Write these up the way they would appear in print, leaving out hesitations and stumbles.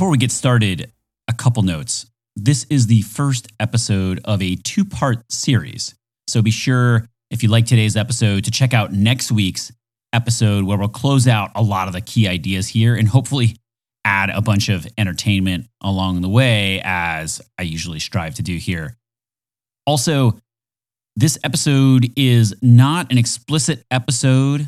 Before we get started, a couple notes. This is the first episode of a two-part series. So be sure, if you like today's episode, to check out next week's episode where we'll close out a lot of the key ideas here and hopefully add a bunch of entertainment along the way, as I usually strive to do here. Also, this episode is not an explicit episode.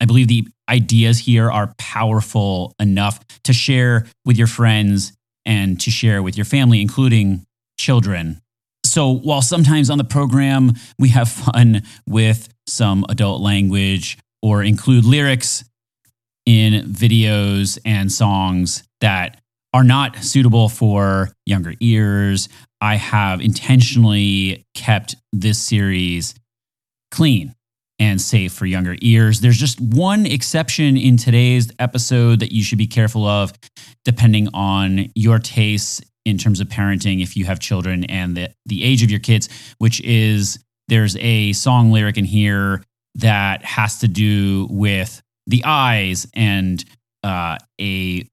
I believe the ideas here are powerful enough to share with your friends and to share with your family, including children. So while sometimes on the program we have fun with some adult language or include lyrics in videos and songs that are not suitable for younger ears, I have intentionally kept this series clean and safe for younger ears. There's just one exception in today's episode that you should be careful of, depending on your tastes in terms of parenting, if you have children and the age of your kids, which is there's a song lyric in here that has to do with the eyes and a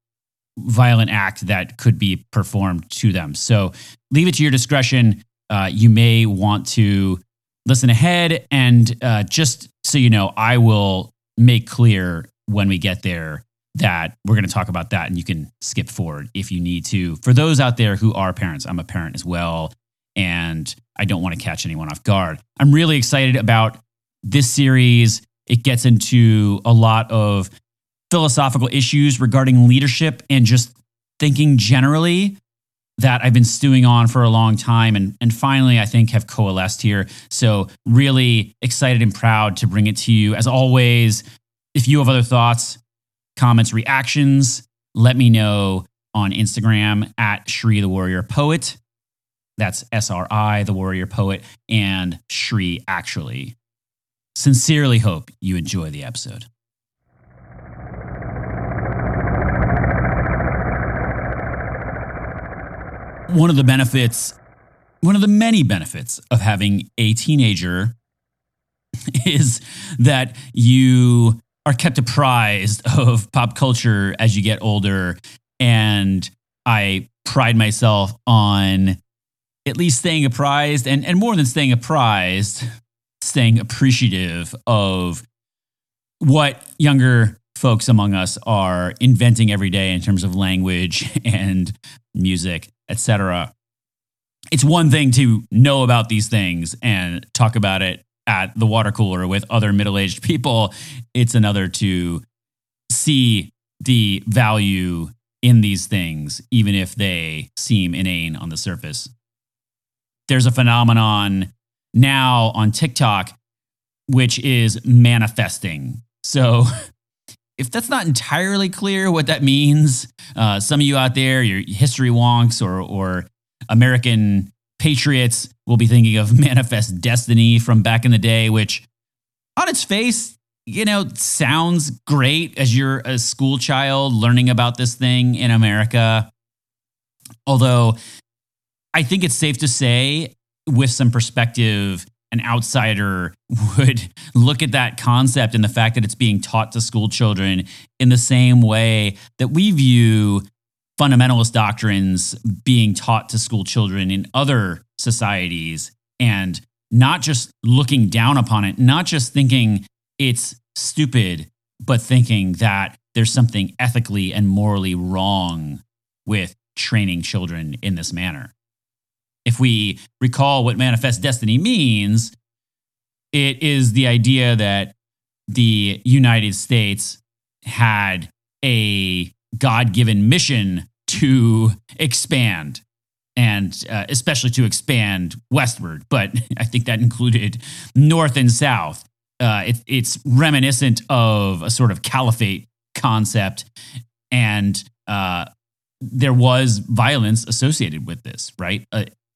violent act that could be performed to them. So leave it to your discretion. You may want to listen ahead, and just so you know, I will make clear when we get there that we're going to talk about that, and you can skip forward if you need to. For those out there who are parents, I'm a parent as well, and I don't want to catch anyone off guard. I'm really excited about this series. It gets into a lot of philosophical issues regarding leadership and just thinking generally that I've been stewing on for a long time, and finally, I think, have coalesced here. So really excited and proud to bring it to you. As always, if you have other thoughts, comments, reactions, let me know on Instagram at Sri the Warrior Poet. That's SRI, the Warrior Poet, and Sri actually. Sincerely hope you enjoy the episode. One of the benefits, one of the many benefits of having a teenager is that you are kept apprised of pop culture as you get older. And I pride myself on at least staying apprised, and more than staying apprised, staying appreciative of what younger folks among us are inventing every day in terms of language and music, etc. It's one thing to know about these things and talk about it at the water cooler with other middle-aged people. It's another to see the value in these things, even if they seem inane on the surface. There's a phenomenon now on TikTok, which is manifesting. So if that's not entirely clear what that means, some of you out there, your history wonks or American patriots will be thinking of Manifest Destiny from back in the day, which on its face, you know, sounds great as you're a school child learning about this thing in America. Although I think it's safe to say, with some perspective, an outsider would look at that concept and the fact that it's being taught to school children in the same way that we view fundamentalist doctrines being taught to school children in other societies, and not just looking down upon it, not just thinking it's stupid, but thinking that there's something ethically and morally wrong with training children in this manner. If we recall what Manifest Destiny means, it is the idea that the United States had a God-given mission to expand, and especially to expand westward. But I think that included north and south. It's reminiscent of a sort of caliphate concept, and there was violence associated with this, right?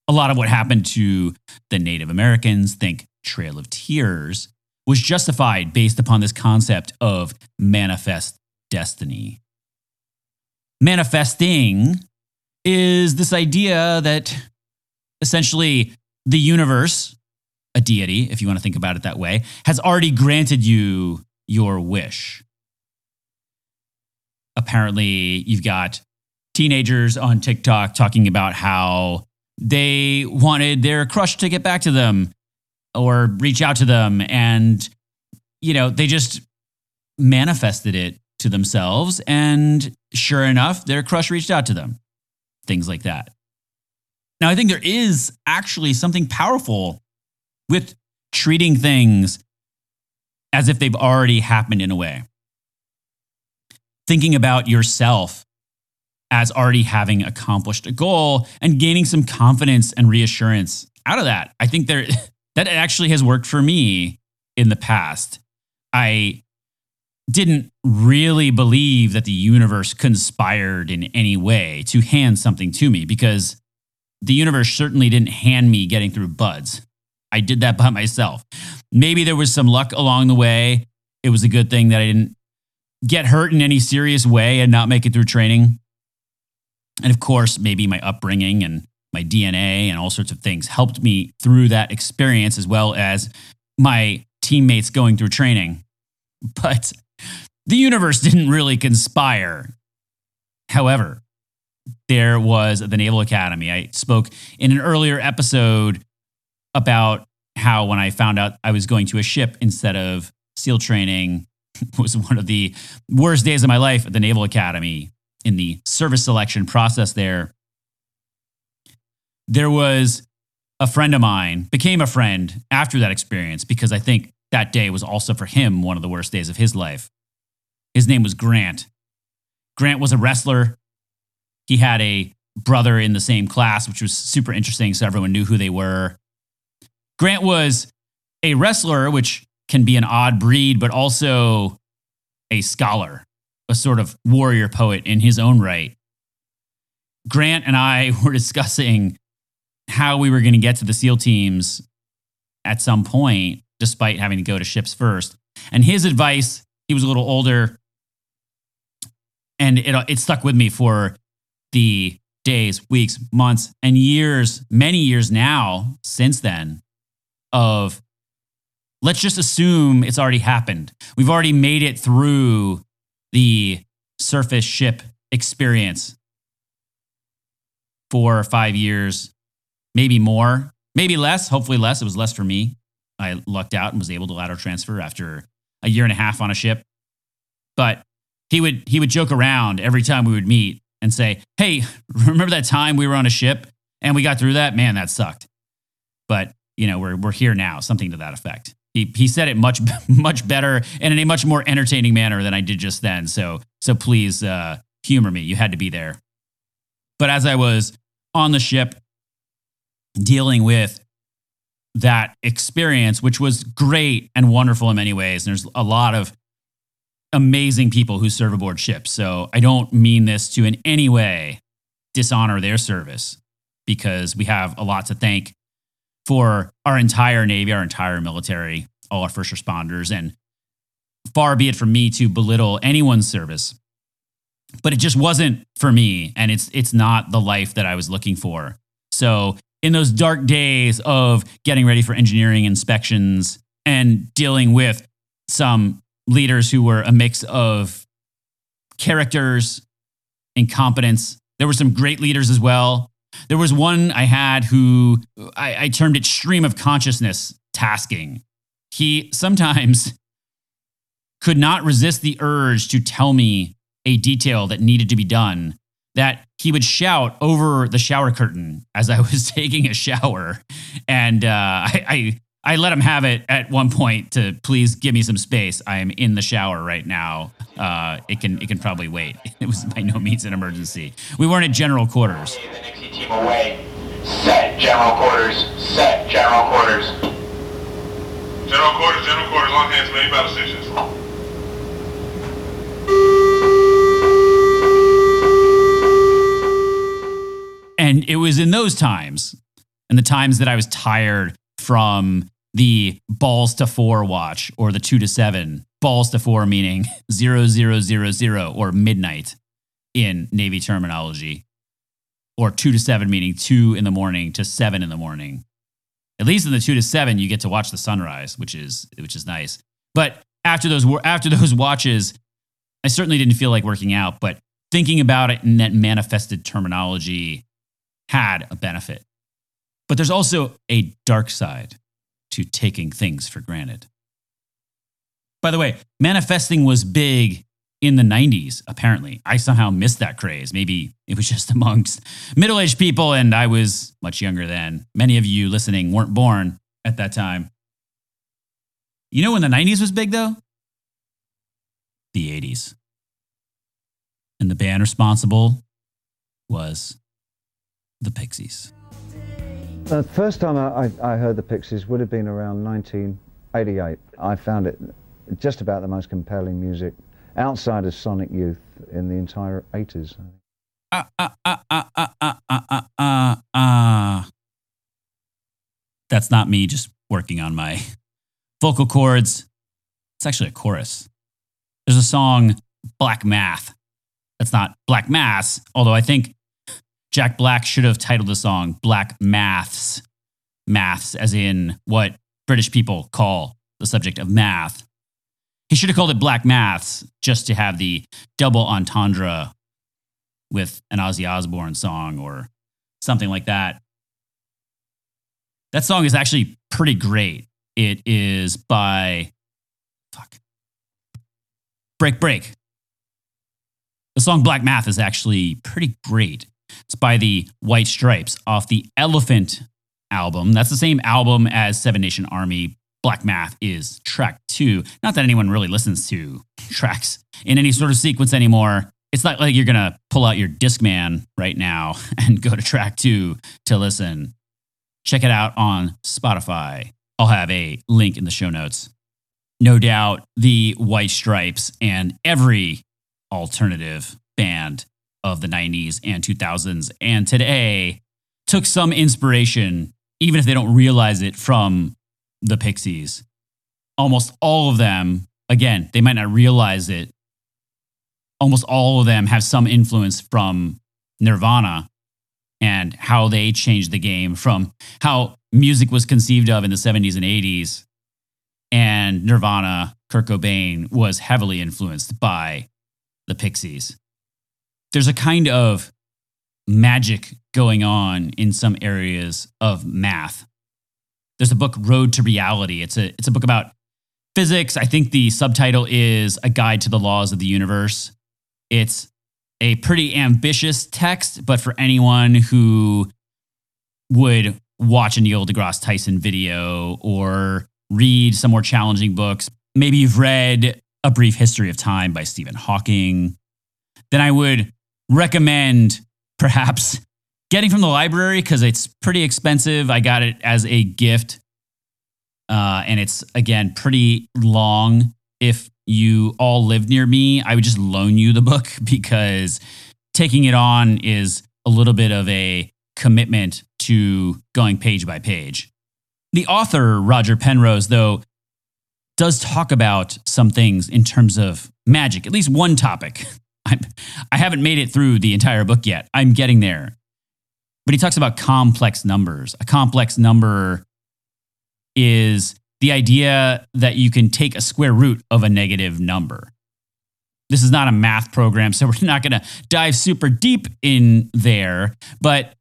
A lot of what happened to the Native Americans, think Trail of Tears, was justified based upon this concept of manifest destiny. Manifesting is this idea that essentially the universe, a deity, if you want to think about it that way, has already granted you your wish. Apparently, you've got teenagers on TikTok talking about how they wanted their crush to get back to them or reach out to them. And, you know, they just manifested it to themselves. And sure enough, their crush reached out to them. Things like that. Now, I think there is actually something powerful with treating things as if they've already happened in a way. Thinking about yourself as already having accomplished a goal and gaining some confidence and reassurance out of that. I think that actually has worked for me in the past. I didn't really believe that the universe conspired in any way to hand something to me, because the universe certainly didn't hand me getting through buds. I did that by myself. Maybe there was some luck along the way. It was a good thing that I didn't get hurt in any serious way and not make it through training. And of course, maybe my upbringing and my DNA and all sorts of things helped me through that experience, as well as my teammates going through training. But the universe didn't really conspire. However, there was the Naval Academy. I spoke in an earlier episode about how when I found out I was going to a ship instead of SEAL training, it was one of the worst days of my life at the Naval Academy in the service selection process there. There was a friend of mine, became a friend after that experience, because I think that day was also for him one of the worst days of his life. His name was Grant. Grant was a wrestler. He had a brother in the same class, which was super interesting, so everyone knew who they were. Grant was a wrestler, which can be an odd breed, but also a scholar, a sort of warrior poet in his own right. Grant and I were discussing how we were going to get to the SEAL teams at some point, despite having to go to ships first. And his advice, he was a little older, and it stuck with me for the days, weeks, months, and years, many years now since then, of let's just assume it's already happened. We've already made it through the surface ship experience. 4 or 5 years, maybe more, maybe less, hopefully less. It was less for me. I lucked out and was able to lateral transfer after a year and a half on a ship. But he would joke around every time we would meet and say, hey, remember that time we were on a ship and we got through that? Man, that sucked. But, you know, we're here now, something to that effect. He said it much better and in a much more entertaining manner than I did just then. So please humor me. You had to be there. But as I was on the ship dealing with that experience, which was great and wonderful in many ways, and there's a lot of amazing people who serve aboard ships, so I don't mean this to in any way dishonor their service, because we have a lot to thank for our entire Navy, our entire military, all our first responders, and far be it from me to belittle anyone's service. But it just wasn't for me, and it's not the life that I was looking for. So in those dark days of getting ready for engineering inspections and dealing with some leaders who were a mix of characters, incompetence, there were some great leaders as well. There was one I had who I termed it stream of consciousness tasking. He sometimes could not resist the urge to tell me a detail that needed to be done, that he would shout over the shower curtain as I was taking a shower. And I let him have it at one point to please give me some space. I am in the shower right now. It can probably wait. It was by no means an emergency. We weren't at general quarters. The Nixie team away. Set general quarters. Set general quarters. General quarters. General quarters. Long hands. Main battle stations. And it was in those times, and the times that I was tired from the balls to four watch, or the 2 to 7. Balls to four meaning 0000 or midnight in Navy terminology, or 2 to 7 meaning 2 in the morning to 7 in the morning. At least in the 2 to 7, you get to watch the sunrise, which is nice. But after those watches, I certainly didn't feel like working out. But thinking about it in that manifested terminology had a benefit. But there's also a dark side to taking things for granted. By the way, manifesting was big in the 90s, apparently. I somehow missed that craze. Maybe it was just amongst middle-aged people, and I was much younger then. Many of you listening weren't born at that time. You know when the 90s was big, though? The 80s. And the band responsible was the Pixies. The first time I heard the Pixies would have been around 1988. I found it just about the most compelling music outside of Sonic Youth in the entire 80s. That's not me just working on my vocal cords. It's actually a chorus. There's a song, Black Math. That's not Black Mass, although I think Jack Black should have titled the song Black Maths. Maths as in what British people call the subject of math. He should have called it Black Maths just to have the double entendre with an Ozzy Osbourne song or something like that. That song is actually pretty great. It is by Break Break. The song Black Math is actually pretty great. It's by the White Stripes off the Elephant album. That's the same album as Seven Nation Army. Black Math is track 2. Not that anyone really listens to tracks in any sort of sequence anymore. It's not like you're going to pull out your Discman right now and go to track 2 to listen. Check it out on Spotify. I'll have a link in the show notes. No doubt the White Stripes and every alternative band of the 90s and 2000s and today took some inspiration, even if they don't realize it, from the Pixies. Almost all of them, again, they might not realize it, almost all of them have some influence from Nirvana and how they changed the game from how music was conceived of in the 70s and 80s. And Nirvana, Kurt Cobain, was heavily influenced by the Pixies. There's a kind of magic going on in some areas of math. There's a book, Road to Reality. It's a book about physics. I think the subtitle is A Guide to the Laws of the Universe. It's a pretty ambitious text, but for anyone who would watch a Neil deGrasse Tyson video or read some more challenging books, maybe you've read A Brief History of Time by Stephen Hawking, then I would recommend perhaps getting from the library because it's pretty expensive. I got it as a gift. And it's, again, pretty long. If you all live near me, I would just loan you the book because taking it on is a little bit of a commitment to going page by page. The author, Roger Penrose, though, does talk about some things in terms of magic, at least one topic. I haven't made it through the entire book yet. I'm getting there. But he talks about complex numbers. A complex number is the idea that you can take a square root of a negative number. This is not a math program, so we're not going to dive super deep in there. But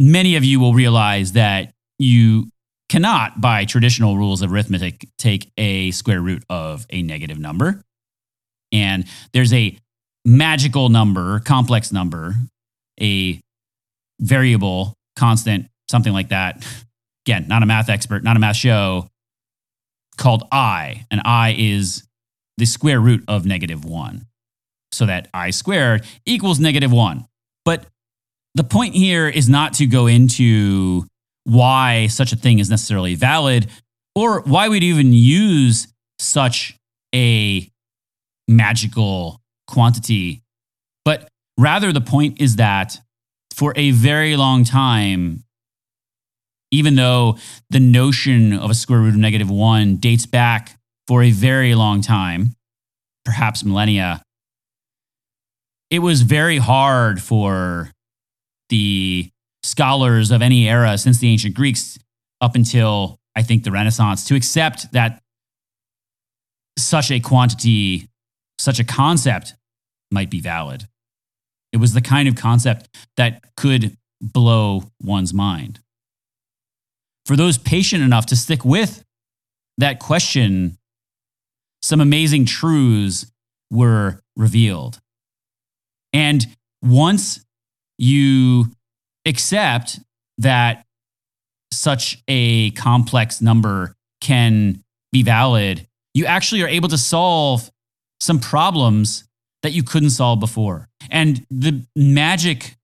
many of you will realize that you cannot, by traditional rules of arithmetic, take a square root of a negative number. And there's a magical number, complex number, a variable, constant, something like that. Again, not a math expert, not a math show, called I. And I is the square root of -1. So that I squared equals -1. But the point here is not to go into why such a thing is necessarily valid or why we'd even use such a magical quantity. But rather the point is that for a very long time, even though the notion of a square root of -1 dates back for a very long time, perhaps millennia, it was very hard for the scholars of any era since the ancient Greeks up until, I think, the Renaissance to accept that such a quantity, such a concept might be valid. It was the kind of concept that could blow one's mind. For those patient enough to stick with that question, some amazing truths were revealed. And once you accept that such a complex number can be valid, you actually are able to solve some problems that you couldn't solve before. And the magic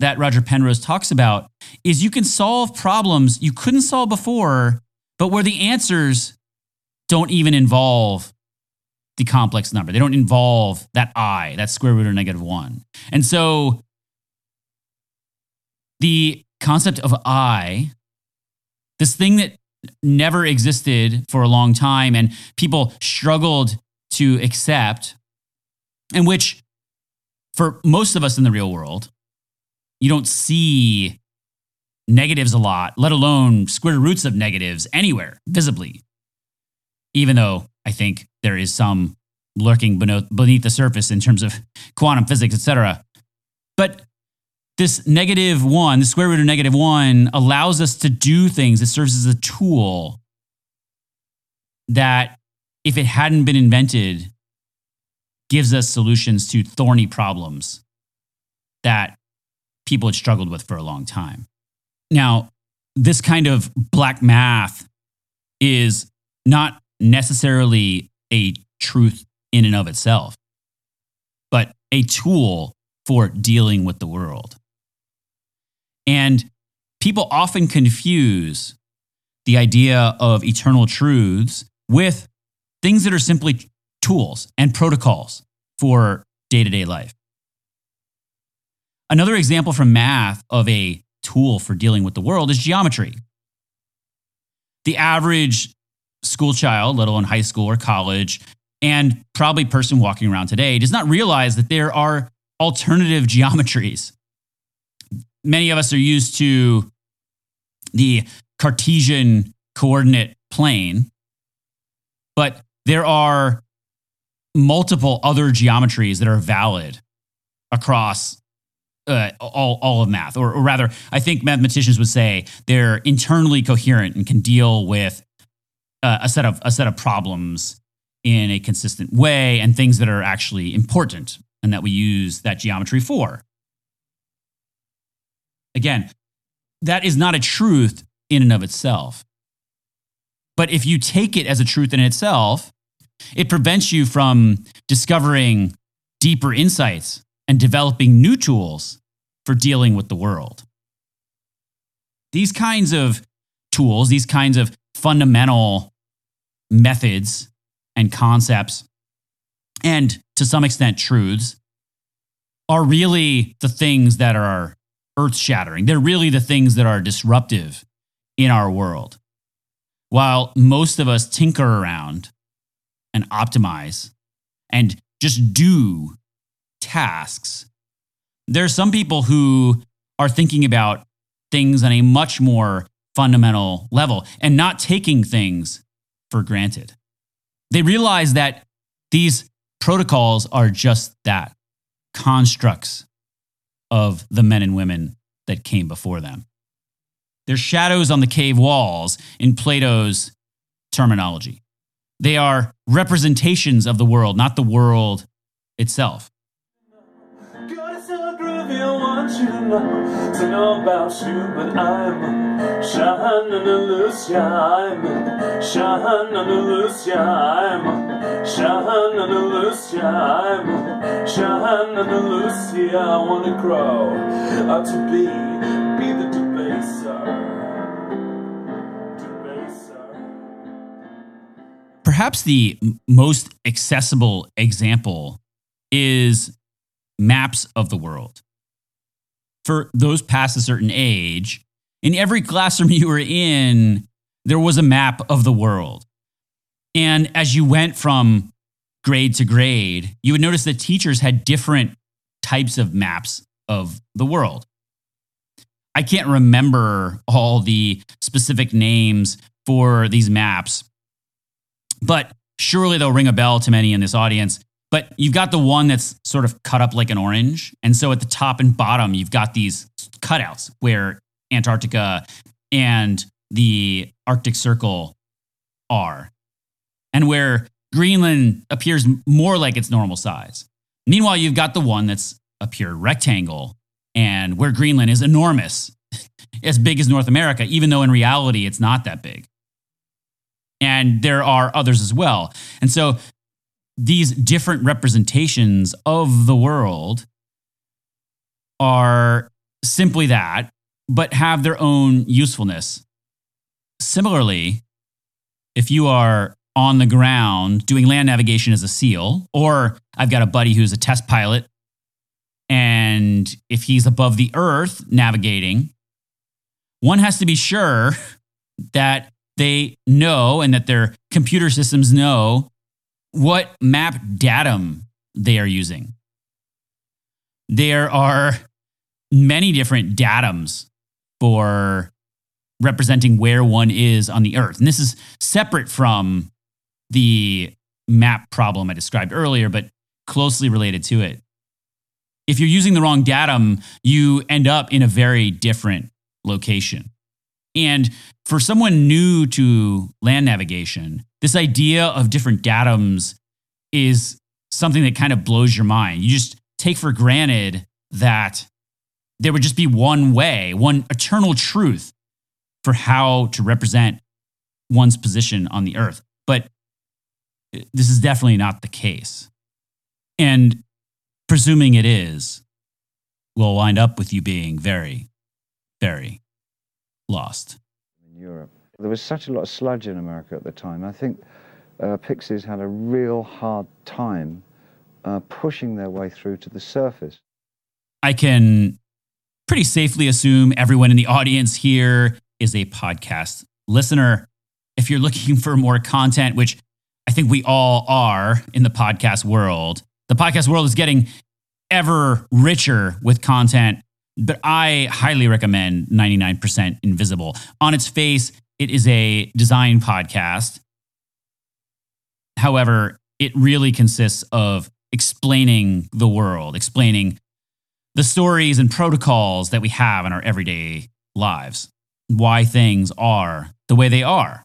that Roger Penrose talks about is you can solve problems you couldn't solve before, but where the answers don't even involve the complex number. They don't involve that I, that square root of -1. And so the concept of I, this thing that never existed for a long time and people struggled to accept, and which for most of us in the real world, you don't see negatives a lot, let alone square roots of negatives anywhere visibly, even though I think there is some lurking beneath the surface in terms of quantum physics, etc. But this -1, the square root of -1, allows us to do things. It serves as a tool that, if it hadn't been invented, gives us solutions to thorny problems that people had struggled with for a long time. Now, this kind of black math is not necessarily a truth in and of itself, but a tool for dealing with the world. And people often confuse the idea of eternal truths with things that are simply tools and protocols for day-to-day life. Another example from math of a tool for dealing with the world is geometry. The average school child, let alone high school or college, and probably person walking around today does not realize that there are alternative geometries. Many of us are used to the Cartesian coordinate plane, but there are multiple other geometries that are valid across all of math, or rather, I think mathematicians would say they're internally coherent and can deal with a set of problems in a consistent way, and things that are actually important and that we use that geometry for. Again, that is not a truth in and of itself. But if you take it as a truth in itself, it prevents you from discovering deeper insights and developing new tools for dealing with the world. These kinds of tools, these kinds of fundamental methods and concepts, and to some extent truths, are really the things that are earth-shattering. They're really the things that are disruptive in our world. While most of us tinker around and optimize and just do tasks, there are some people who are thinking about things on a much more fundamental level and not taking things for granted. They realize that these protocols are just that, constructs of the men and women that came before them. They're shadows on the cave walls, in Plato's terminology. They are representations of the world, not the world itself. God is so groovy, I want you to know about you, but I'm Cheyenne Andalusia, I'm Cheyenne Andalusia, I'm Cheyenne Andalusia, I'm Cheyenne Andalusia. I want to grow up to be the debaser. Perhaps the most accessible example is maps of the world. For those past a certain age, in every classroom you were in, there was a map of the world. And as you went from grade to grade, you would notice that teachers had different types of maps of the world. I can't remember all the specific names for these maps, but surely they'll ring a bell to many in this audience. But you've got the one that's sort of cut up like an orange. And so at the top and bottom, you've got these cutouts where Antarctica and the Arctic Circle are, and where Greenland appears more like its normal size. Meanwhile, you've got the one that's a pure rectangle, and where Greenland is enormous, as big as North America, even though in reality, it's not that big. And there are others as well. And so these different representations of the world are simply that, but have their own usefulness. Similarly, if you are on the ground doing land navigation as a SEAL, or I've got a buddy who's a test pilot, and if he's above the earth navigating, one has to be sure that they know and that their computer systems know what map datum they are using. There are many different datums for representing where one is on the earth. And this is separate from the map problem I described earlier, but closely related to it. If you're using the wrong datum, you end up in a very different location. And for someone new to land navigation, this idea of different datums is something that kind of blows your mind. You just take for granted that there would just be one way, one eternal truth for how to represent one's position on the earth. But this is definitely not the case. And presuming it is, we'll wind up with you being very, very lost. In Europe, there was such a lot of sludge in America at the time. I think Pixies had a real hard time pushing their way through to the surface. I can pretty safely assume everyone in the audience here is a podcast listener. If you're looking for more content, which I think we all are in the podcast world is getting ever richer with content. But I highly recommend 99% Invisible. On its face, it is a design podcast. However, it really consists of explaining the world, explaining the stories and protocols that we have in our everyday lives, why things are the way they are.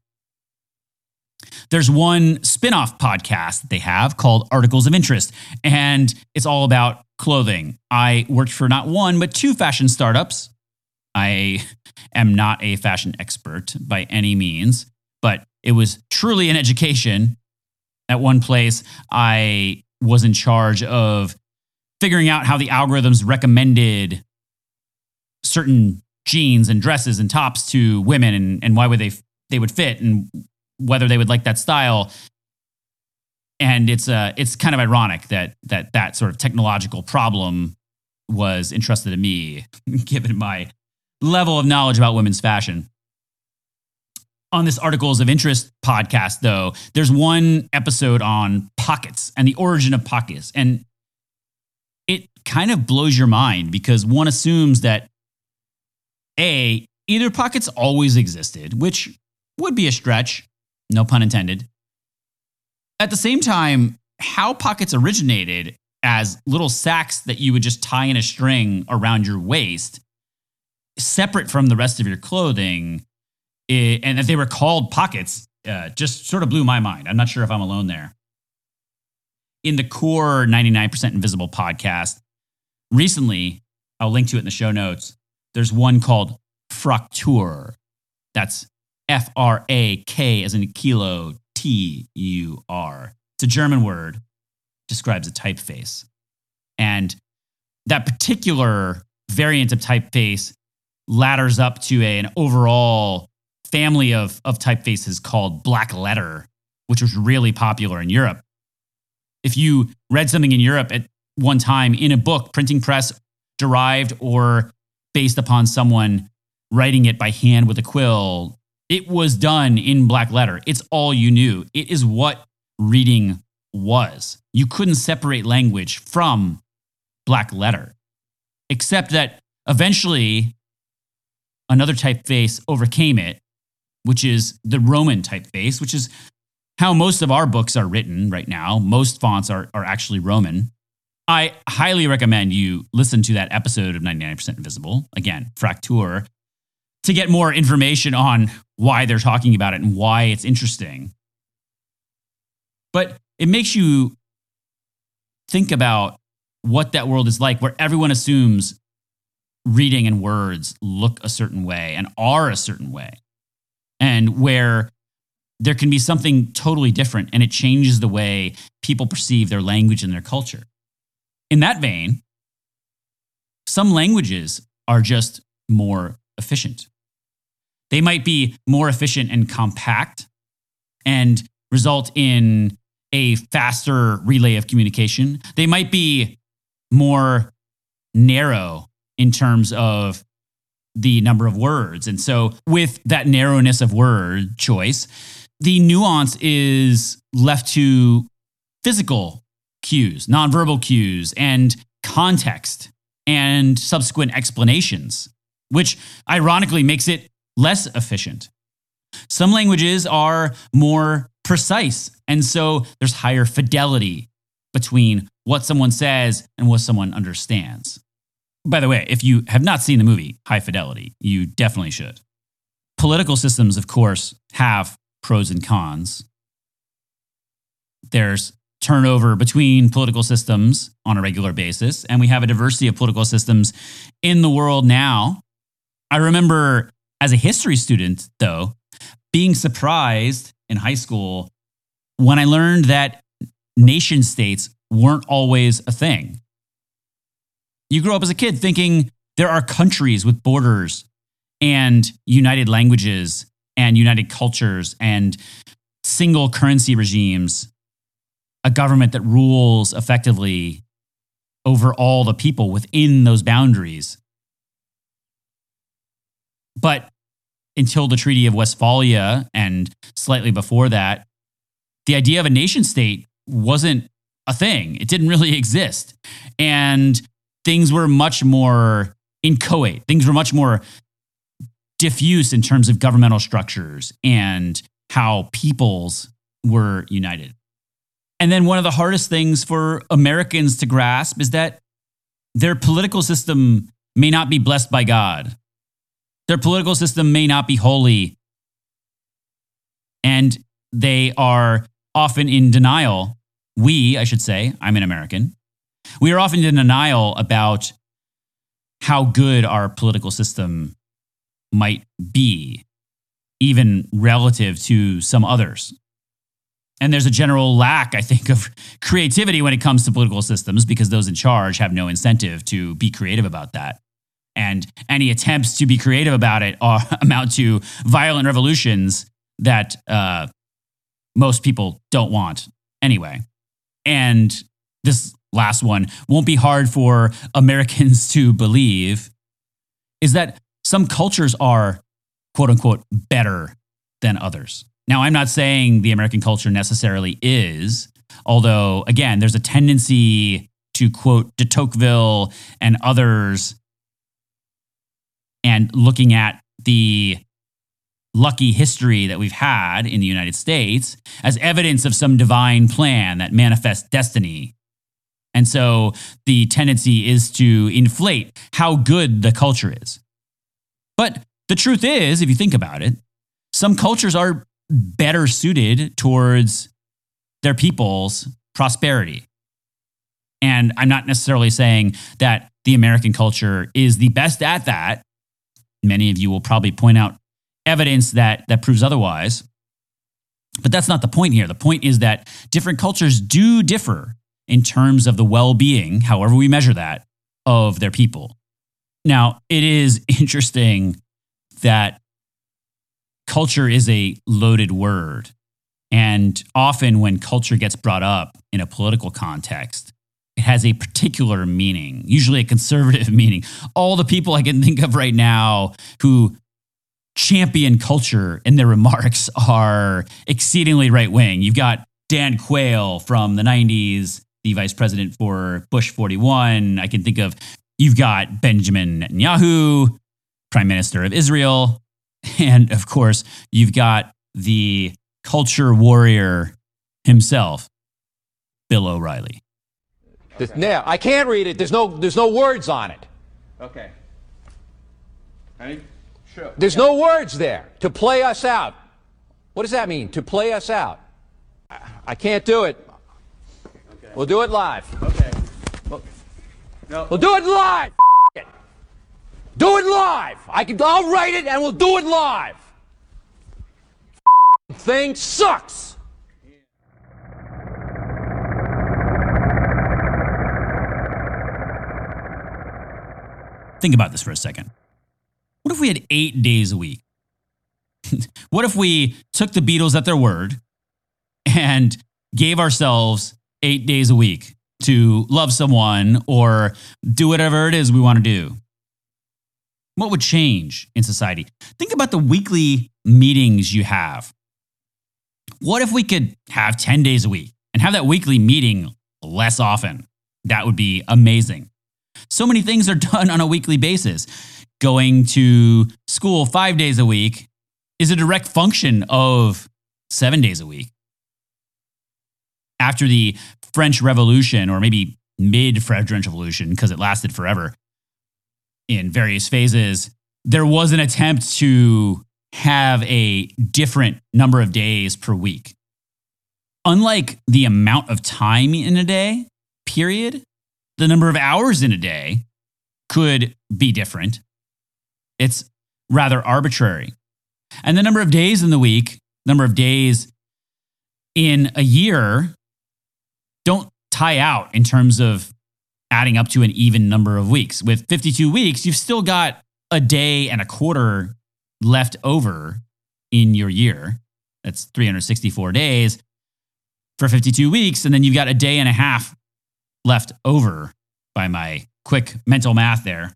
There's one spin-off podcast that they have called Articles of Interest, and it's all about clothing. I worked for not one, but two fashion startups. I am not a fashion expert by any means, but it was truly an education. At one place, I was in charge of figuring out how the algorithms recommended certain jeans and dresses and tops to women, and why would they would fit, and whether they would like that style. And it's kind of ironic that sort of technological problem was entrusted to me, given my level of knowledge about women's fashion. On this Articles of Interest podcast, though, there's one episode on pockets and the origin of pockets. And it kind of blows your mind, because one assumes that, A, either pockets always existed, which would be a stretch, no pun intended. At the same time, how pockets originated as little sacks that you would just tie in a string around your waist, separate from the rest of your clothing, and that they were called pockets, just sort of blew my mind. I'm not sure if I'm alone there. In the core 99% Invisible podcast, recently, I'll link to it in the show notes, there's one called Fraktur. That's F-R-A-K as in kilo, T-U-R. It's a German word, describes a typeface. And that particular variant of typeface ladders up to an overall family of typefaces called black letter, which was really popular in Europe. If you read something in Europe at one time in a book, printing press derived or based upon someone writing it by hand with a quill, it was done in black letter. It's all you knew. It is what reading was. You couldn't separate language from black letter, except that eventually another typeface overcame it, which is the Roman typeface, which is how most of our books are written right now. Most fonts are actually Roman. I highly recommend you listen to that episode of 99% Invisible, again, Fraktur, to get more information on why they're talking about it and why it's interesting. But it makes you think about what that world is like, where everyone assumes reading and words look a certain way and are a certain way, and where there can be something totally different and it changes the way people perceive their language and their culture. In that vein, some languages are just more efficient. They might be more efficient and compact and result in a faster relay of communication. They might be more narrow in terms of the number of words. And so with that narrowness of word choice, the nuance is left to physical cues, nonverbal cues, and context and subsequent explanations, which ironically makes it less efficient. Some languages are more precise, and so there's higher fidelity between what someone says and what someone understands. By the way, if you have not seen the movie High Fidelity, you definitely should. Political systems, of course, have pros and cons. There's turnover between political systems on a regular basis, and we have a diversity of political systems in the world now. I remember as a history student, though, being surprised in high school when I learned that nation states weren't always a thing. You grew up as a kid thinking there are countries with borders and united languages and united cultures and single currency regimes, a government that rules effectively over all the people within those boundaries. But until the Treaty of Westphalia and slightly before that, the idea of a nation state wasn't a thing. It didn't really exist. And things were much more inchoate. Things were much more diffuse in terms of governmental structures and how peoples were united. And then one of the hardest things for Americans to grasp is that their political system may not be blessed by God. Their political system may not be holy. And they are often in denial. We, I should say, I'm an American. We are often in denial about how good our political system might be, even relative to some others. And there's a general lack, I think, of creativity when it comes to political systems, because those in charge have no incentive to be creative about that. And any attempts to be creative about it amount to violent revolutions that most people don't want anyway. And this last one won't be hard for Americans to believe, is that some cultures are, quote unquote, better than others. Now, I'm not saying the American culture necessarily is, although, again, there's a tendency to quote de Tocqueville and others, and looking at the lucky history that we've had in the United States as evidence of some divine plan that manifests destiny. And so the tendency is to inflate how good the culture is. But the truth is, if you think about it, some cultures are better suited towards their people's prosperity. And I'm not necessarily saying that the American culture is the best at that. Many of you will probably point out evidence that proves otherwise. But that's not the point here. The point is that different cultures do differ in terms of the well-being, however we measure that, of their people. Now, it is interesting that culture is a loaded word. And often when culture gets brought up in a political context, it has a particular meaning, usually a conservative meaning. All the people I can think of right now who champion culture in their remarks are exceedingly right-wing. You've got Dan Quayle from the 90s, the vice president for Bush 41. I can think of, you've got Benjamin Netanyahu, prime minister of Israel. And of course, you've got the culture warrior himself, Bill O'Reilly. Okay. Now, I can't read it. There's no words on it. Okay. Ready? Sure. There's no words there to play us out. What does that mean, to play us out? I can't do it. Okay. We'll do it live. Okay. No. We'll do it live. Do it live. I'll write it and we'll do it live. Thing sucks. Think about this for a second. What if we had 8 days a week? What if we took the Beatles at their word and gave ourselves 8 days a week to love someone or do whatever it is we want to do? What would change in society? Think about the weekly meetings you have. What if we could have 10 days a week and have that weekly meeting less often? That would be amazing. So many things are done on a weekly basis. Going to school 5 days a week is a direct function of 7 days a week. After the French Revolution, or maybe mid-French Revolution, because it lasted forever, in various phases, there was an attempt to have a different number of days per week. Unlike the amount of time in a day, period, the number of hours in a day could be different. It's rather arbitrary. And the number of days in the week, number of days in a year, don't tie out in terms of adding up to an even number of weeks. With 52 weeks, you've still got a day and a quarter left over in your year. That's 364 days for 52 weeks. And then you've got a day and a half left over by my quick mental math there.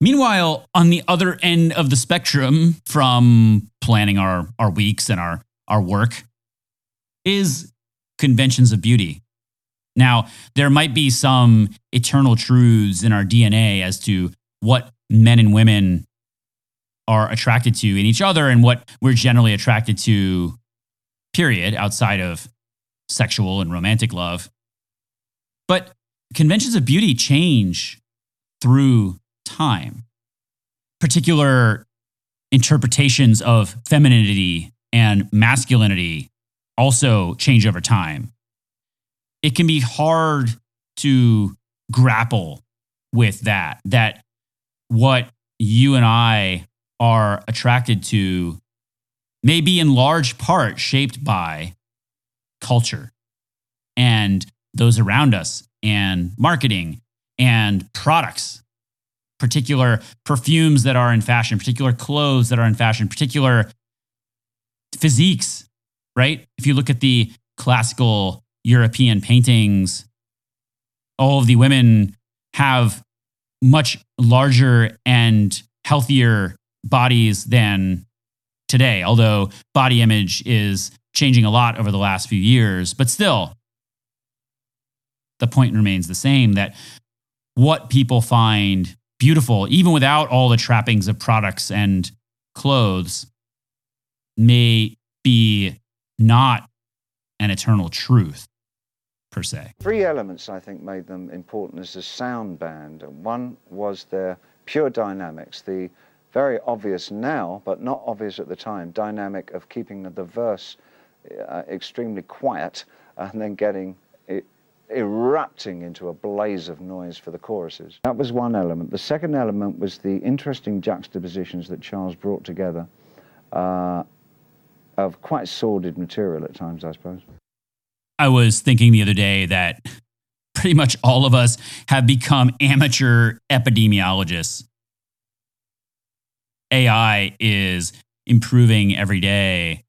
Meanwhile, on the other end of the spectrum from planning our weeks and our work is conventions of beauty. Now, there might be some eternal truths in our DNA as to what men and women are attracted to in each other and what we're generally attracted to, period, outside of sexual and romantic love. But conventions of beauty change through time. Particular interpretations of femininity and masculinity also change over time. It can be hard to grapple with that what you and I are attracted to may be in large part shaped by culture and those around us and marketing and products, particular perfumes that are in fashion, particular clothes that are in fashion, particular physiques, right? If you look at the classical European paintings, all of the women have much larger and healthier bodies than today, although body image is changing a lot over the last few years. But still, the point remains the same, that what people find beautiful, even without all the trappings of products and clothes, may be not an eternal truth, per se. Three elements, I think, made them important as a sound band. One was their pure dynamics, the very obvious now, but not obvious at the time, dynamic of keeping the verse extremely quiet and then getting it erupting into a blaze of noise for the choruses. That was one element. The second element was the interesting juxtapositions that Charles brought together of quite sordid material at times, I suppose. I was thinking the other day that pretty much all of us have become amateur epidemiologists. AI is improving every day,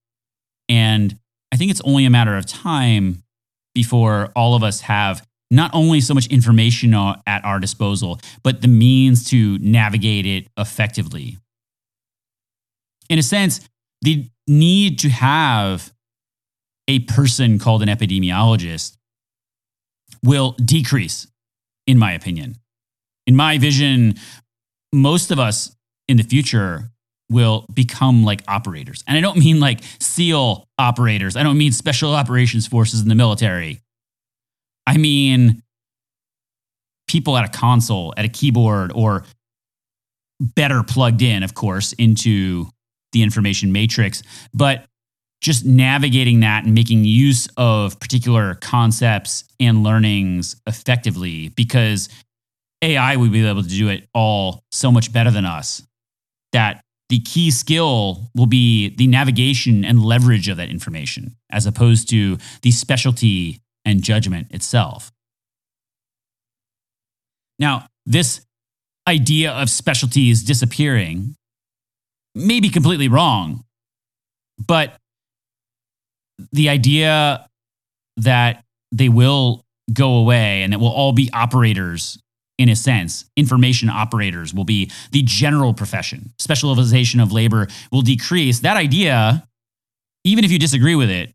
and I think it's only a matter of time before all of us have not only so much information at our disposal, but the means to navigate it effectively. In a sense, the need to have a person called an epidemiologist will decrease, in my opinion. In my vision, most of us in the future will become like operators. And I don't mean like SEAL operators. I don't mean special operations forces in the military. I mean people at a console, at a keyboard, or better plugged in, of course, into the information matrix, but just navigating that and making use of particular concepts and learnings effectively, because AI would be able to do it all so much better than us that the key skill will be the navigation and leverage of that information as opposed to the specialty and judgment itself. Now, this idea of specialties disappearing may be completely wrong, but the idea that they will go away and that we'll all be operators, in a sense, information operators will be the general profession. Specialization of labor will decrease. That idea, even if you disagree with it,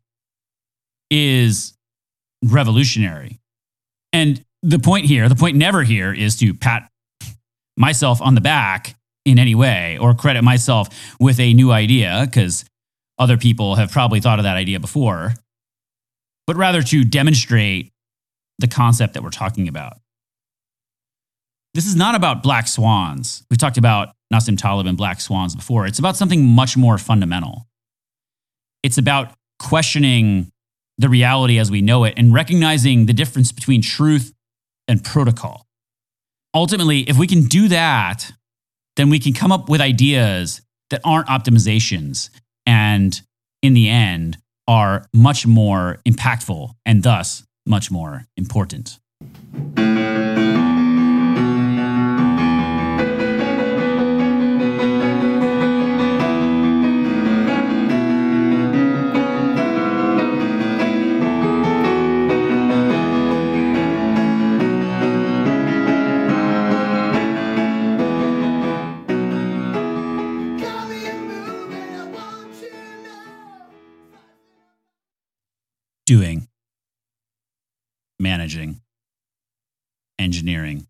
is revolutionary. And the point here, the point never here is to pat myself on the back in any way or credit myself with a new idea, because other people have probably thought of that idea before, but rather to demonstrate the concept that we're talking about. This is not about black swans. We've talked about Nassim Taleb and black swans before. It's about something much more fundamental. It's about questioning the reality as we know it and recognizing the difference between truth and protocol. Ultimately, if we can do that, then we can come up with ideas that aren't optimizations and in the end are much more impactful and thus much more important. Doing, managing, engineering,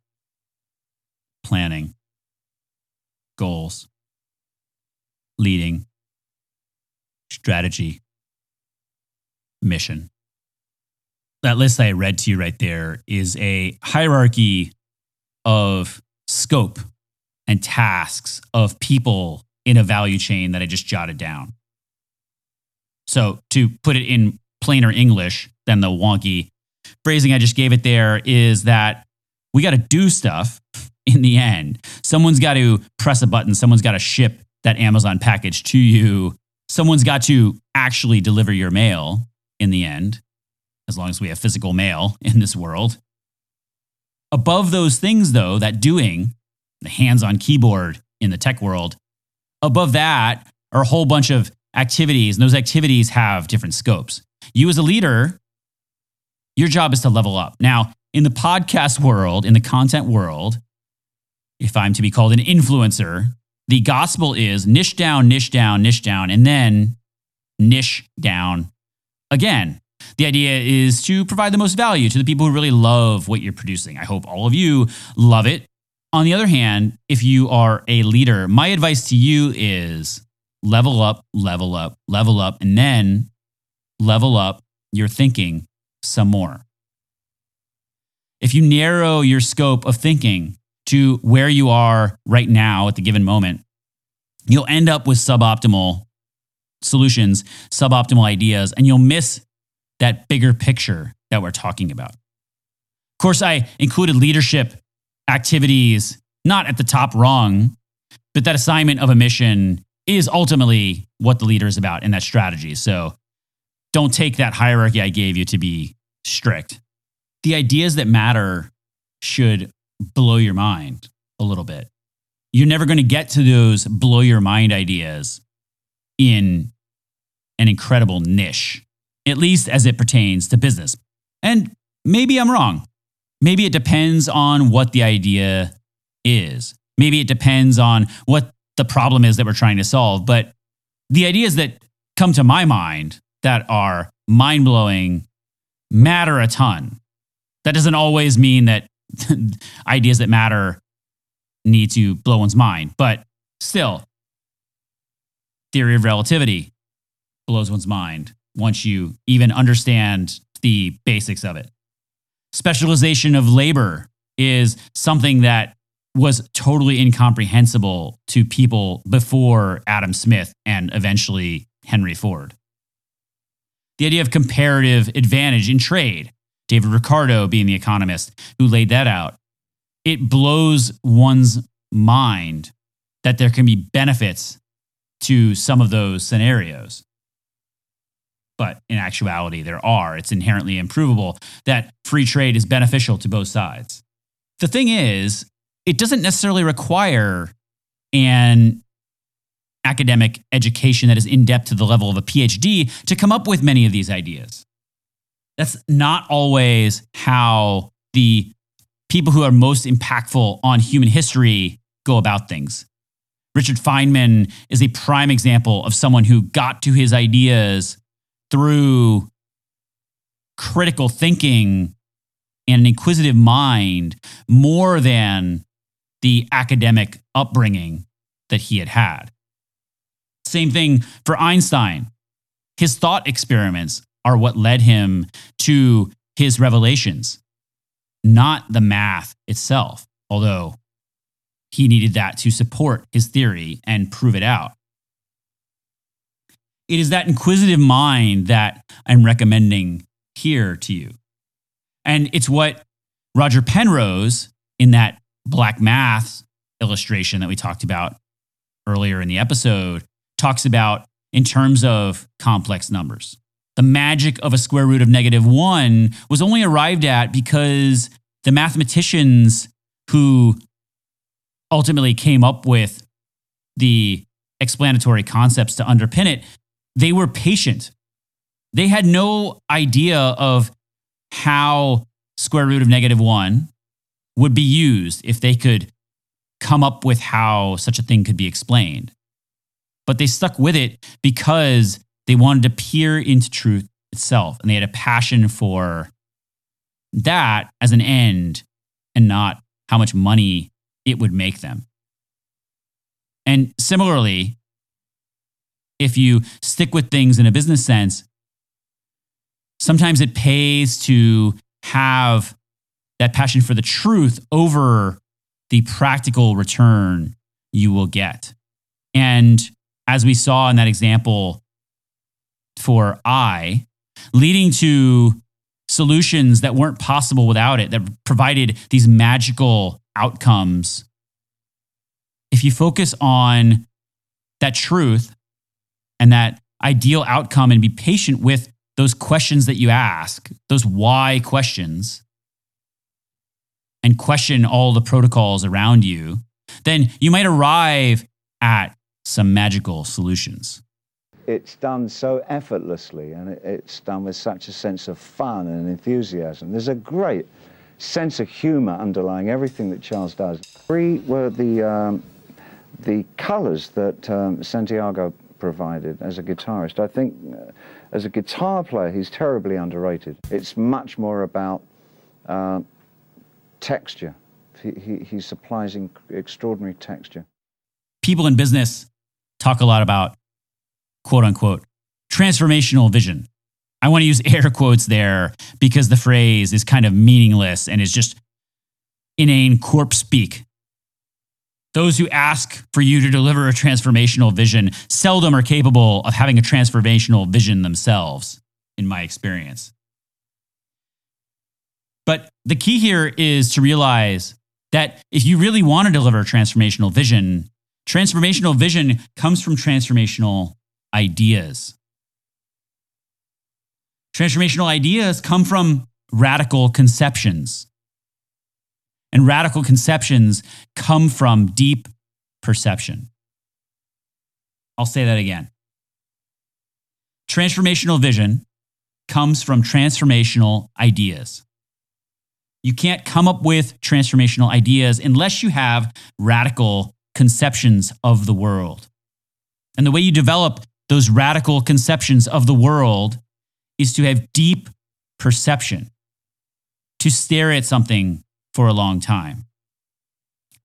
planning, goals, leading, strategy, mission. That list I read to you right there is a hierarchy of scope and tasks of people in a value chain that I just jotted down. So to put it in plainer English than the wonky phrasing I just gave it there is that we got to do stuff in the end. Someone's got to press a button. Someone's got to ship that Amazon package to you. Someone's got to actually deliver your mail in the end, as long as we have physical mail in this world. Above those things, though, that doing, the hands-on keyboard in the tech world, above that are a whole bunch of activities, and those activities have different scopes. You as a leader, your job is to level up. Now, in the podcast world, in the content world, if I'm to be called an influencer, the gospel is niche down, niche down, niche down, and then niche down again. The idea is to provide the most value to the people who really love what you're producing. I hope all of you love it. On the other hand, if you are a leader, my advice to you is level up, level up, level up, and then level up your thinking some more. If you narrow your scope of thinking to where you are right now at the given moment, you'll end up with suboptimal solutions, suboptimal ideas, and you'll miss that bigger picture that we're talking about. Of course, I included leadership activities, not at the top rung, but that assignment of a mission is ultimately what the leader is about in that strategy. So don't take that hierarchy I gave you to be strict. The ideas that matter should blow your mind a little bit. You're never going to get to those blow your mind ideas in an incredible niche, at least as it pertains to business. And maybe I'm wrong. Maybe it depends on what the idea is. Maybe it depends on what the problem is that we're trying to solve. But the ideas that come to my mind that are mind-blowing matter a ton. That doesn't always mean that ideas that matter need to blow one's mind, but still, theory of relativity blows one's mind once you even understand the basics of it. Specialization of labor is something that was totally incomprehensible to people before Adam Smith and eventually Henry Ford. The idea of comparative advantage in trade, David Ricardo being the economist who laid that out, it blows one's mind that there can be benefits to some of those scenarios. But in actuality, there are. It's inherently improvable that free trade is beneficial to both sides. The thing is, it doesn't necessarily require an academic education that is in-depth to the level of a PhD to come up with many of these ideas. That's not always how the people who are most impactful on human history go about things. Richard Feynman is a prime example of someone who got to his ideas through critical thinking and an inquisitive mind more than the academic upbringing that he had had. Same thing for Einstein. His thought experiments are what led him to his revelations, not the math itself, although he needed that to support his theory and prove it out. It is that inquisitive mind that I'm recommending here to you. And it's what Roger Penrose, in that black math illustration that we talked about earlier in the episode, talks about in terms of complex numbers. The magic of a square root of -1 was only arrived at because the mathematicians who ultimately came up with the explanatory concepts to underpin it, they were patient. They had no idea of how square root of -1 would be used if they could come up with how such a thing could be explained. But they stuck with it because they wanted to peer into truth itself, and they had a passion for that as an end and not how much money it would make them. And similarly, if you stick with things in a business sense, sometimes it pays to have that passion for the truth over the practical return you will get. And as we saw in that example for I, leading to solutions that weren't possible without it, that provided these magical outcomes. If you focus on that truth and that ideal outcome and be patient with those questions that you ask, those why questions, and question all the protocols around you, then you might arrive at some magical solutions. It's done so effortlessly, and it's done with such a sense of fun and enthusiasm. There's a great sense of humor underlying everything that Charles does. Three were the colors that Santiago provided as a guitarist. I think as a guitar player, he's terribly underrated. It's much more about texture. He supplies extraordinary texture. People in business talk a lot about quote unquote transformational vision. I want to use air quotes there because the phrase is kind of meaningless and is just inane corp speak. Those who ask for you to deliver a transformational vision seldom are capable of having a transformational vision themselves, in my experience. But the key here is to realize that if you really want to deliver a transformational vision comes from transformational ideas. Transformational ideas come from radical conceptions. And radical conceptions come from deep perception. I'll say that again. Transformational vision comes from transformational ideas. You can't come up with transformational ideas unless you have radical conceptions of the world. And the way you develop those radical conceptions of the world is to have deep perception, to stare at something for a long time,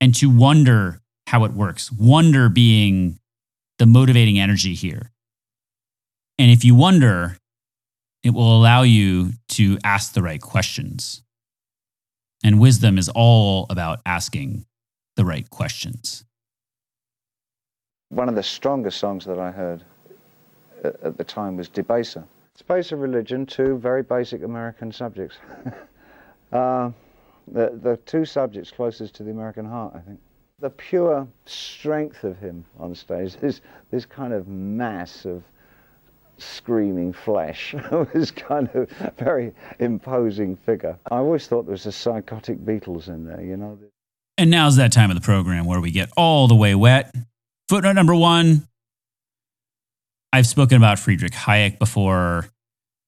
and to wonder how it works. Wonder being the motivating energy here. And if you wonder, it will allow you to ask the right questions. And wisdom is all about asking the right questions. One of the strongest songs that I heard at the time was Debaser. It's based on religion, two very basic American subjects. The two subjects closest to the American heart, I think. The pure strength of him on stage, this kind of mass of screaming flesh, this kind of very imposing figure. I always thought there was a psychotic Beatles in there, you know. And now's that time of the program where we get all the way wet. Footnote number one, I've spoken about Friedrich Hayek before.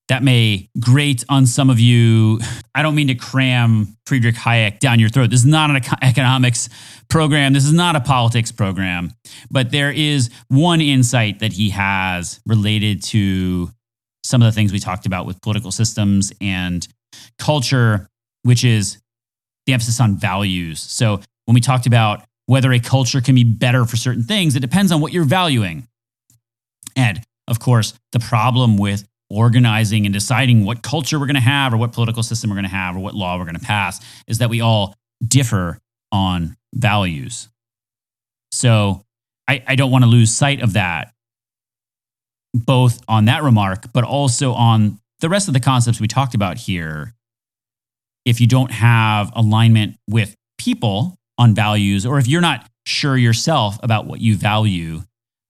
That may grate on some of you. I don't mean to cram Friedrich Hayek down your throat. This is not an economics program. This is not a politics program. But there is one insight that he has related to some of the things we talked about with political systems and culture, which is the emphasis on values. So when we talked about whether a culture can be better for certain things, it depends on what you're valuing. And of course, the problem with organizing and deciding what culture we're going to have or what political system we're going to have or what law we're going to pass is that we all differ on values. So I don't want to lose sight of that, both on that remark, but also on the rest of the concepts we talked about here. If you don't have alignment with people on values, or if you're not sure yourself about what you value,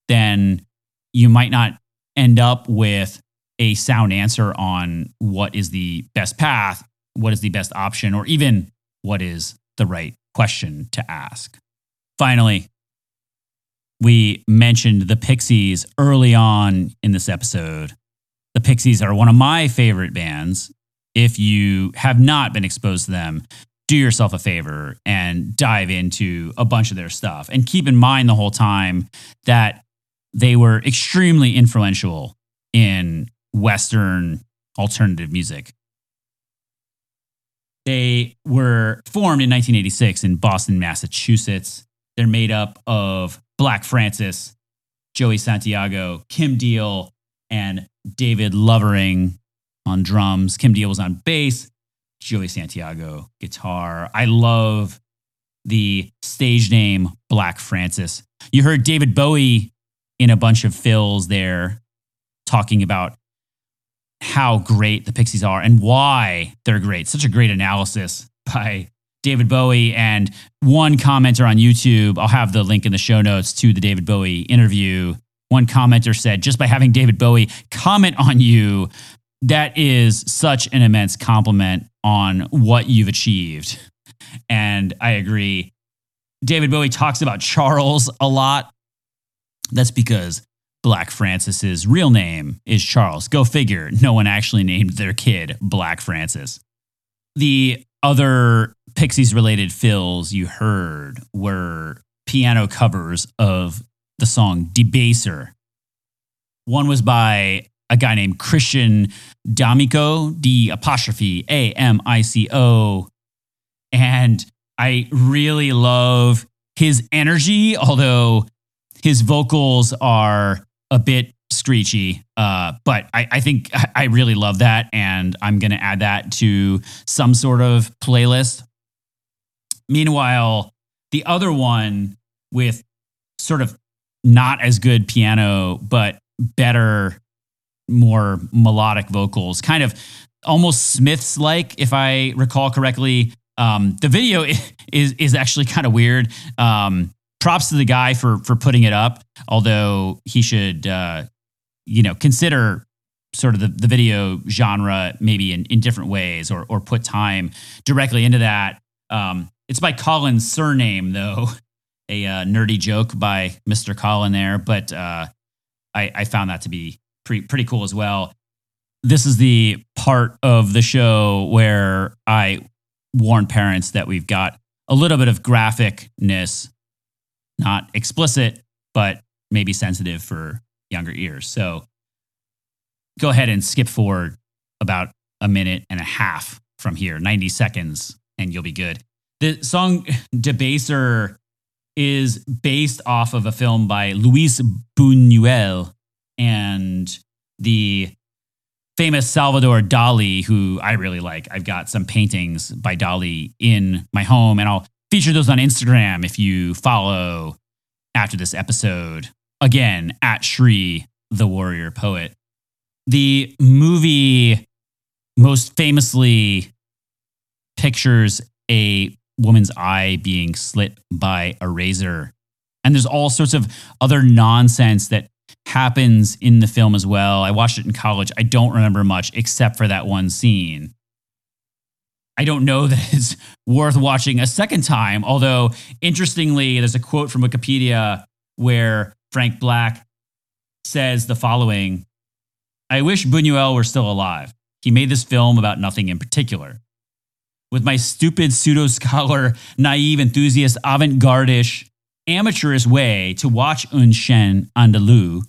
then you might not end up with a sound answer on what is the best path, what is the best option, or even what is the right question to ask. Finally, we mentioned the Pixies early on in this episode. The Pixies are one of my favorite bands. If you have not been exposed to them, do yourself a favor and dive into a bunch of their stuff. And keep in mind the whole time that they were extremely influential in Western alternative music. They were formed in 1986 in Boston, Massachusetts. They're made up of Black Francis, Joey Santiago, Kim Deal, and David Lovering on drums. Kim Deal was on bass, Joey Santiago guitar. I love the stage name Black Francis. You heard David Bowie in a bunch of fills there, talking about how great the Pixies are and why they're great. Such a great analysis by David Bowie. And one commenter on YouTube, I'll have the link in the show notes to the David Bowie interview. One commenter said, just by having David Bowie comment on you, that is such an immense compliment on what you've achieved. And I agree. David Bowie talks about Charles a lot. That's because Black Francis's real name is Charles. Go figure. No one actually named their kid Black Francis. The other Pixies-related fills you heard were piano covers of the song Debaser. One was by a guy named Christian D'Amico, D''Amico. And I really love his energy, although his vocals are a bit screechy, but I think I really love that, and I'm going to add that to some sort of playlist. Meanwhile, the other one with sort of not as good piano, but better, more melodic vocals, kind of almost Smiths-like, if I recall correctly. The video is actually kind of weird. Props to the guy for putting it up, although he should, consider sort of the video genre maybe in different ways or put time directly into that. It's by Colin's surname, though, a nerdy joke by Mr. Colin there, but I found that to be pretty cool as well. This is the part of the show where I warn parents that we've got a little bit of graphicness. Not explicit, but maybe sensitive for younger ears. So go ahead and skip forward about a minute and a half from here, 90 seconds, and you'll be good. The song Debaser is based off of a film by Luis Buñuel and the famous Salvador Dali, who I really like. I've got some paintings by Dali in my home, and I'll feature those on Instagram if you follow after this episode. Again, at Sri the Warrior Poet. The movie most famously pictures a woman's eye being slit by a razor. And there's all sorts of other nonsense that happens in the film as well. I watched it in college. I don't remember much except for that one scene. I don't know that it's worth watching a second time, although interestingly, there's a quote from Wikipedia where Frank Black says the following: I wish Buñuel were still alive. He made this film about nothing in particular. With my stupid pseudo-scholar, naive enthusiast, avant-garde-ish, amateurish way to watch Un Chien Andalou,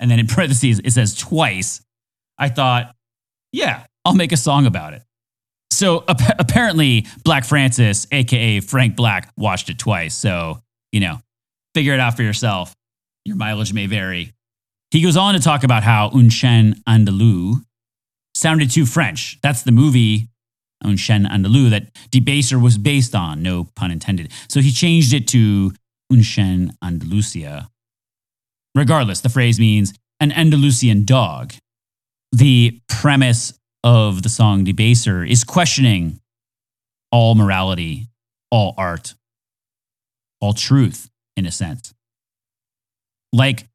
and then in parentheses, it says twice, I thought, yeah, I'll make a song about it. So apparently Black Francis, aka Frank Black, watched it twice. So, you know, figure it out for yourself. Your mileage may vary. He goes on to talk about how Un Chien Andalou sounded too French. That's the movie Un Chien Andalou that Debaser was based on, no pun intended. So he changed it to Un Chien Andalusia. Regardless, the phrase means an Andalusian dog. The premise of the song Debaser is questioning all morality, all art, all truth, in a sense. Like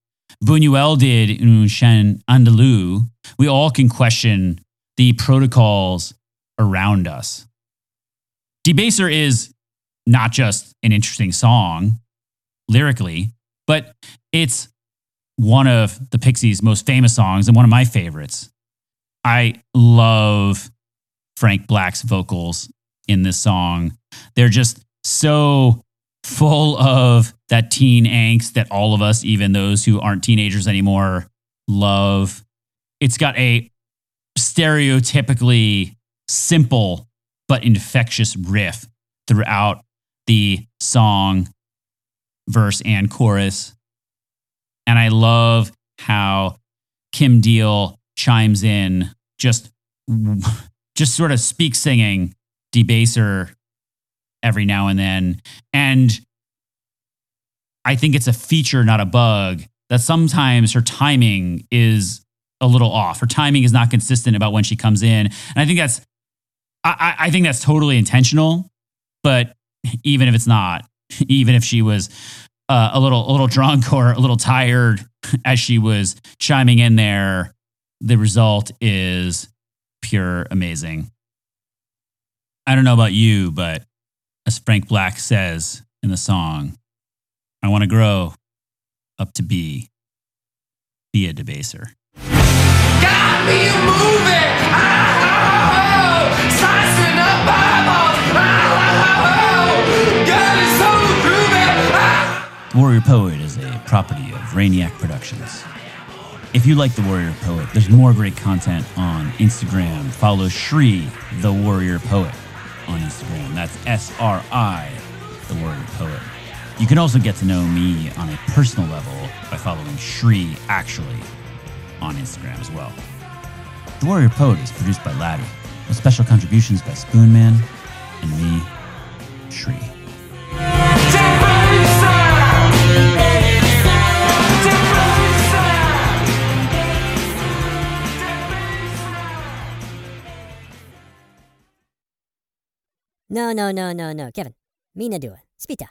Buñuel did in Un Chien Andalou, we all can question the protocols around us. Debaser is not just an interesting song lyrically, but it's one of the Pixies' most famous songs and one of my favorites. I love Frank Black's vocals in this song. They're just so full of that teen angst that all of us, even those who aren't teenagers anymore, love. It's got a stereotypically simple but infectious riff throughout the song, verse and chorus. And I love how Kim Deal chimes in, just sort of speak singing Debaser every now and then. And I think it's a feature, not a bug, that sometimes her timing is a little off. Her timing is not consistent about when she comes in. And I think that's totally intentional, but even if it's not, even if she was a little drunk or a little tired as she was chiming in there, the result is pure amazing. I don't know about you, but as Frank Black says in the song, I want to grow up to be a debaser. Got me moving. Ah, oh, oh, oh. Slicing up eyeballs. Ah, oh, oh. God is so groovy. Ah. Warrior Poet is a property of Rainiac Productions. If you like The Warrior Poet, there's more great content on Instagram. Follow Sri the Warrior Poet on Instagram. That's SRI the Warrior Poet. You can also get to know me on a personal level by following Sri Actually on Instagram as well. The Warrior Poet is produced by Laddie, with special contributions by Spoonman and me, Sri. No, Kevin. Mina do it. Spita.